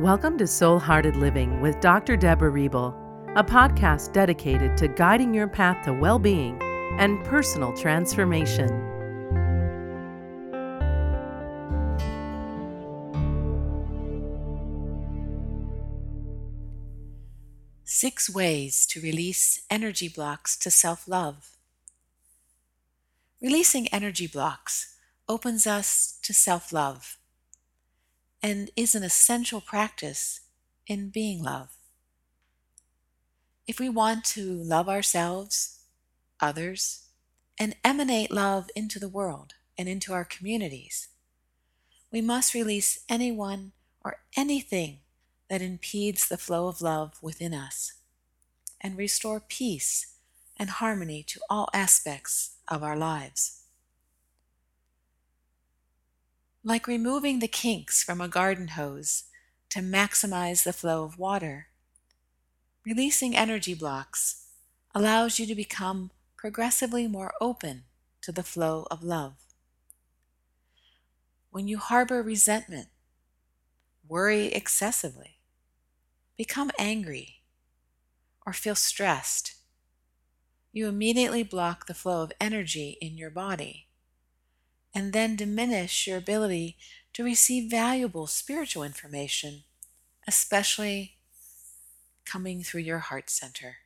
Welcome to Soul Hearted Living with Dr. Deborah Riebel, a podcast dedicated to guiding your path to well-being and personal transformation. Six ways to release energy blocks to self-love. Releasing energy blocks opens us to self-love and is an essential practice in being love. If we want to love ourselves, others, and emanate love into the world and into our communities, we must release anyone or anything that impedes the flow of love within us and restore peace and harmony to all aspects of our lives. Like removing the kinks from a garden hose to maximize the flow of water, releasing energy blocks allows you to become progressively more open to the flow of love. When you harbor resentment, worry excessively, become angry, or feel stressed, you immediately block the flow of energy in your body, and then diminish your ability to receive valuable spiritual information, especially coming through your heart center.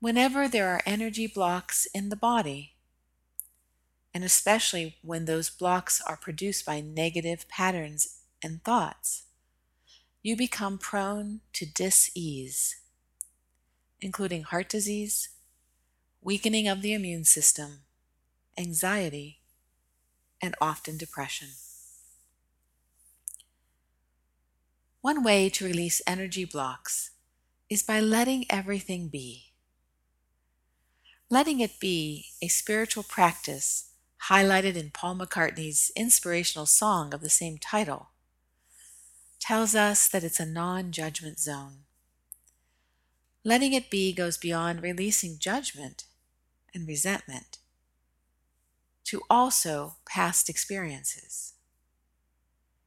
Whenever there are energy blocks in the body, and especially when those blocks are produced by negative patterns and thoughts, you become prone to dis-ease, including heart disease, weakening of the immune system, anxiety, and often depression. One way to release energy blocks is by letting everything be. Letting it be, a spiritual practice highlighted in Paul McCartney's inspirational song of the same title, tells us that it's a non-judgment zone. Letting it be goes beyond releasing judgment and resentment to also past experiences.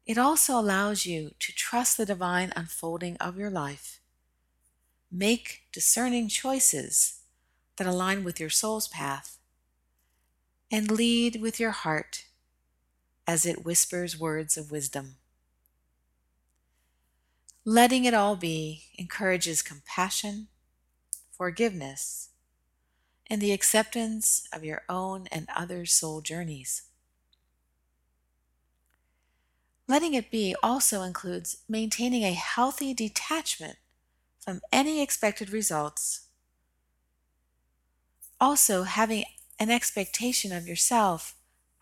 It also allows you to trust the divine unfolding of your life, make discerning choices that align with your soul's path, and lead with your heart as it whispers words of wisdom. Letting it all be encourages compassion, forgiveness, and the acceptance of your own and others' soul journeys. Letting it be also includes maintaining a healthy detachment from any expected results. Also, having an expectation of yourself,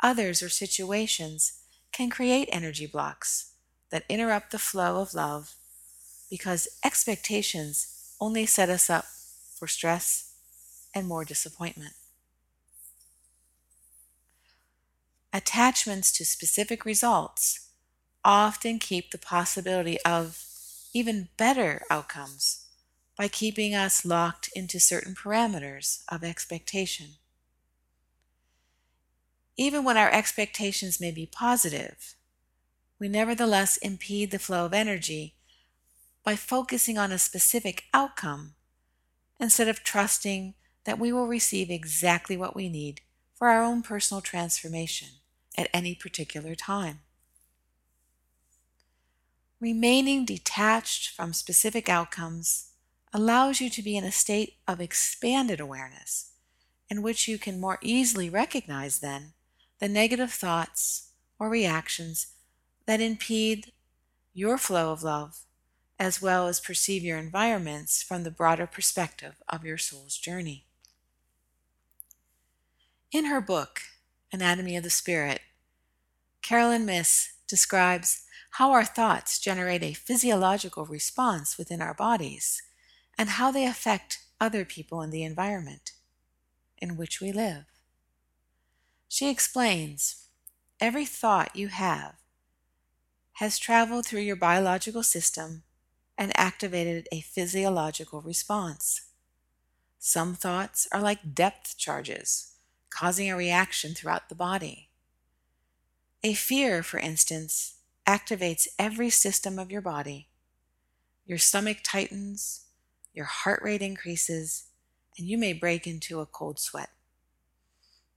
others, or situations can create energy blocks that interrupt the flow of love, because expectations only set us up for stress and more disappointment. Attachments to specific results often keep the possibility of even better outcomes by keeping us locked into certain parameters of expectation. Even when our expectations may be positive, we nevertheless impede the flow of energy by focusing on a specific outcome instead of trusting that we will receive exactly what we need for our own personal transformation at any particular time. Remaining detached from specific outcomes allows you to be in a state of expanded awareness in which you can more easily recognize then the negative thoughts or reactions that impede your flow of love, as well as perceive your environments from the broader perspective of your soul's journey. In her book, Anatomy of the Spirit, Caroline Myss describes how our thoughts generate a physiological response within our bodies and how they affect other people in the environment in which we live. She explains, every thought you have has traveled through your biological system and activated a physiological response. Some thoughts are like depth charges, causing a reaction throughout the body. A fear, for instance, activates every system of your body. Your stomach tightens, your heart rate increases, and you may break into a cold sweat.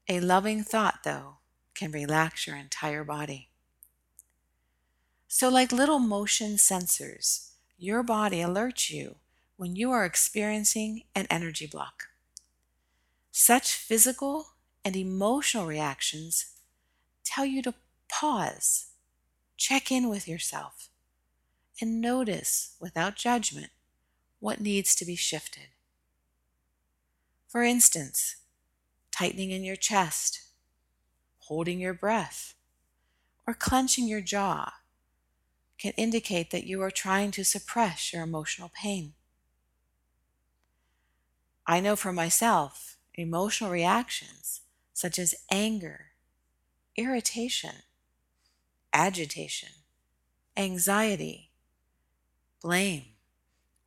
A loving thought, though, can relax your entire body. So like little motion sensors, your body alerts you when you are experiencing an energy block. Such physical and emotional reactions tell you to pause, check in with yourself, and notice without judgment what needs to be shifted. For instance, tightening in your chest, holding your breath, or clenching your jaw can indicate that you are trying to suppress your emotional pain. I know for myself, emotional reactions such as anger, irritation, agitation, anxiety, blame,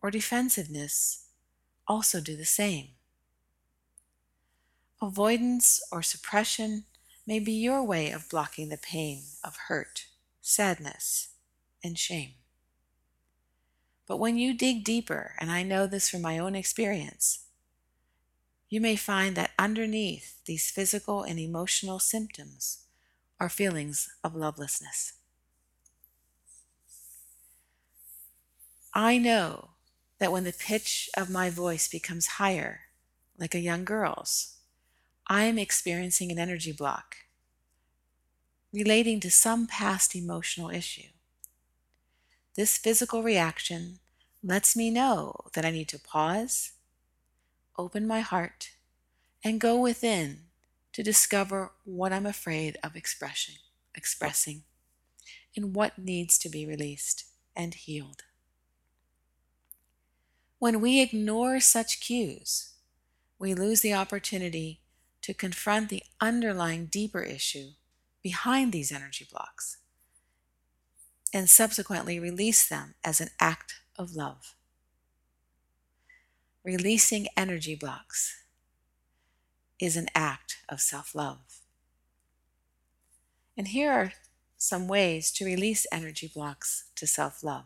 or defensiveness also do the same. Avoidance or suppression may be your way of blocking the pain of hurt, sadness, and shame. But when you dig deeper, and I know this from my own experience, you may find that underneath these physical and emotional symptoms are feelings of lovelessness. I know that when the pitch of my voice becomes higher, like a young girl's, I am experiencing an energy block relating to some past emotional issue. This physical reaction lets me know that I need to pause, open my heart, and go within to discover what I'm afraid of expressing, and what needs to be released and healed. When we ignore such cues, we lose the opportunity to confront the underlying deeper issue behind these energy blocks, and subsequently release them as an act of love. Releasing energy blocks is an act of self-love. And here are some ways to release energy blocks to self-love.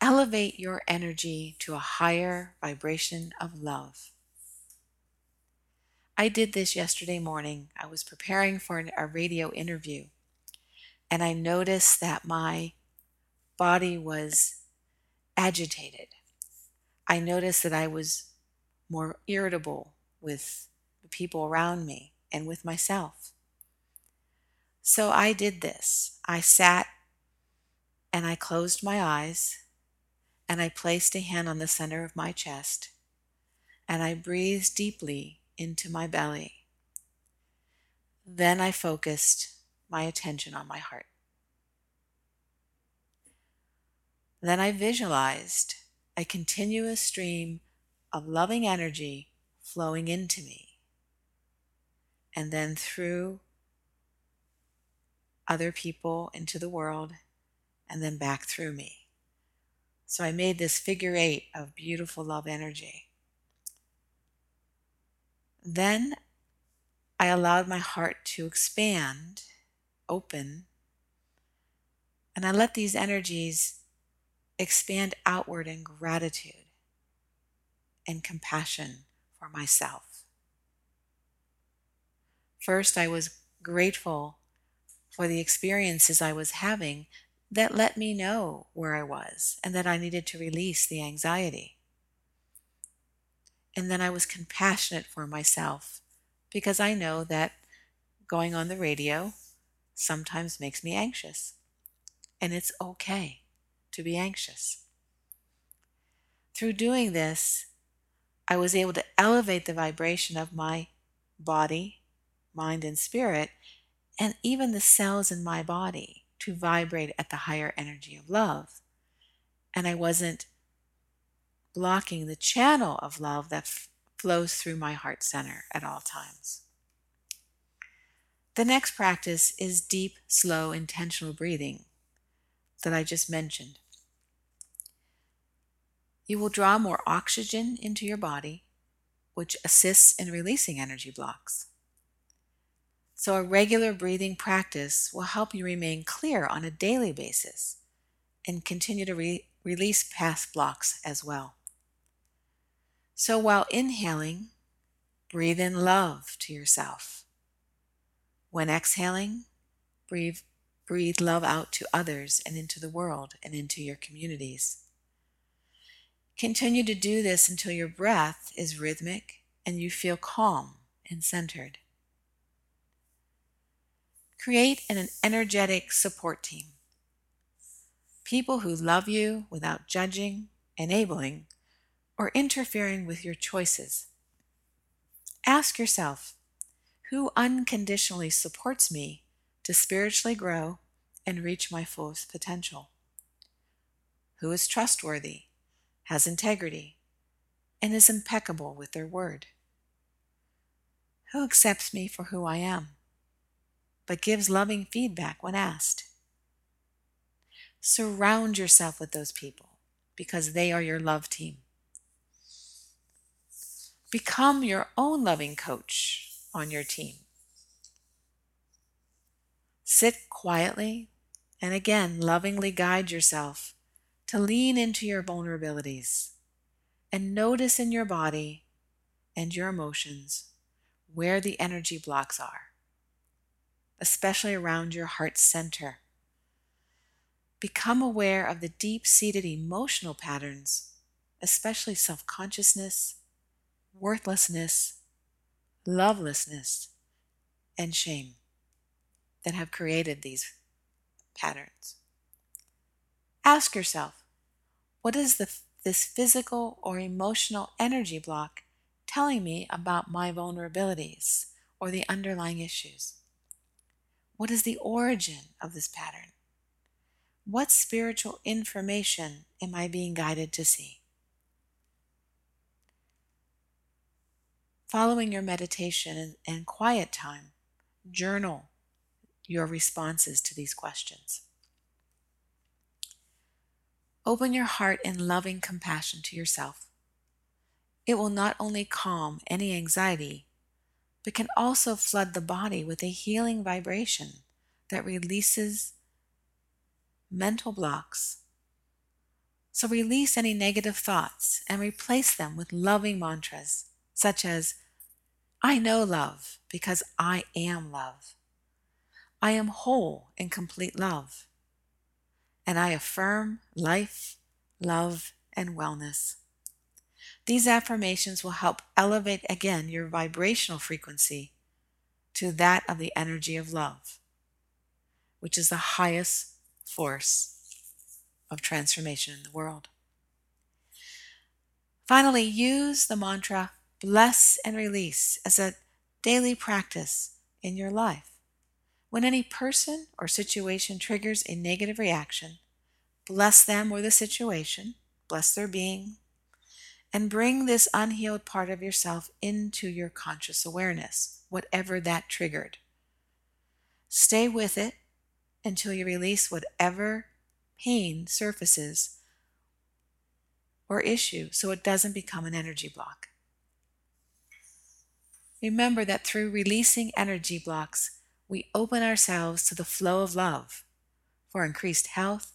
Elevate your energy to a higher vibration of love. I did this yesterday morning. I was preparing for a radio interview, and I noticed that my body was agitated. I noticed that I was more irritable with the people around me and with myself. So I did this. I sat and I closed my eyes and I placed a hand on the center of my chest and I breathed deeply into my belly. Then I focused my attention on my heart. Then I visualized a continuous stream of loving energy flowing into me and then through other people into the world and then back through me. So I made this figure eight of beautiful love energy. Then I allowed my heart to expand, open, and I let these energies expand outward in gratitude and compassion for myself. First, I was grateful for the experiences I was having that let me know where I was and that I needed to release the anxiety. And then I was compassionate for myself because I know that going on the radio sometimes makes me anxious, and it's okay to be anxious. Through doing this, I was able to elevate the vibration of my body, mind, and spirit, and even the cells in my body to vibrate at the higher energy of love. And I wasn't blocking the channel of love that flows through my heart center at all times. The next practice is deep, slow, intentional breathing that I just mentioned. You will draw more oxygen into your body, which assists in releasing energy blocks. So a regular breathing practice will help you remain clear on a daily basis and continue to release past blocks as well. So while inhaling, breathe in love to yourself. When exhaling, breathe love out to others and into the world and into your communities. Continue to do this until your breath is rhythmic and you feel calm and centered. Create an energetic support team. People who love you without judging, enabling, or interfering with your choices. Ask yourself, who unconditionally supports me to spiritually grow and reach my fullest potential? Who is trustworthy, has integrity, and is impeccable with their word? Who accepts me for who I am, but gives loving feedback when asked? Surround yourself with those people because they are your love team. Become your own loving coach on your team. Sit quietly and again lovingly guide yourself to lean into your vulnerabilities and notice in your body and your emotions where the energy blocks are, especially around your heart center. Become aware of the deep-seated emotional patterns, especially self-consciousness, worthlessness, lovelessness, and shame that have created these patterns. Ask yourself, what is this physical or emotional energy block telling me about my vulnerabilities or the underlying issues? What is the origin of this pattern? What spiritual information am I being guided to see? Following your meditation and quiet time, journal your responses to these questions. Open your heart in loving compassion to yourself. It will not only calm any anxiety, but can also flood the body with a healing vibration that releases mental blocks. So release any negative thoughts and replace them with loving mantras such as, I know love because I am love. I am whole and complete love. And I affirm life, love, and wellness. These affirmations will help elevate again your vibrational frequency to that of the energy of love, which is the highest force of transformation in the world. Finally, use the mantra bless and release as a daily practice in your life. When any person or situation triggers a negative reaction, bless them or the situation, bless their being, and bring this unhealed part of yourself into your conscious awareness, whatever that triggered. Stay with it until you release whatever pain surfaces or issue so it doesn't become an energy block. Remember that through releasing energy blocks, we open ourselves to the flow of love for increased health,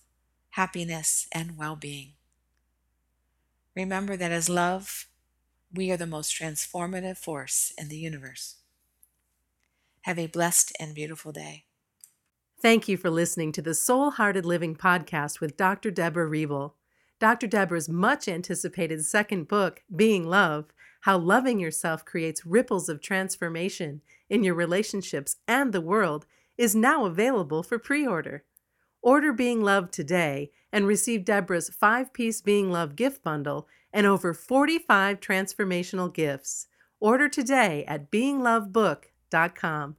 happiness, and well-being. Remember that as love, we are the most transformative force in the universe. Have a blessed and beautiful day. Thank you for listening to the Soul Hearted Living podcast with Dr. Deborah Riebel. Dr. Deborah's much-anticipated second book, Being Love, How Loving Yourself Creates Ripples of Transformation in Your Relationships and the World, is now available for pre-order. Order Being Love today and receive Deborah's 5-piece Being Love gift bundle and over 45 transformational gifts. Order today at beinglovebook.com.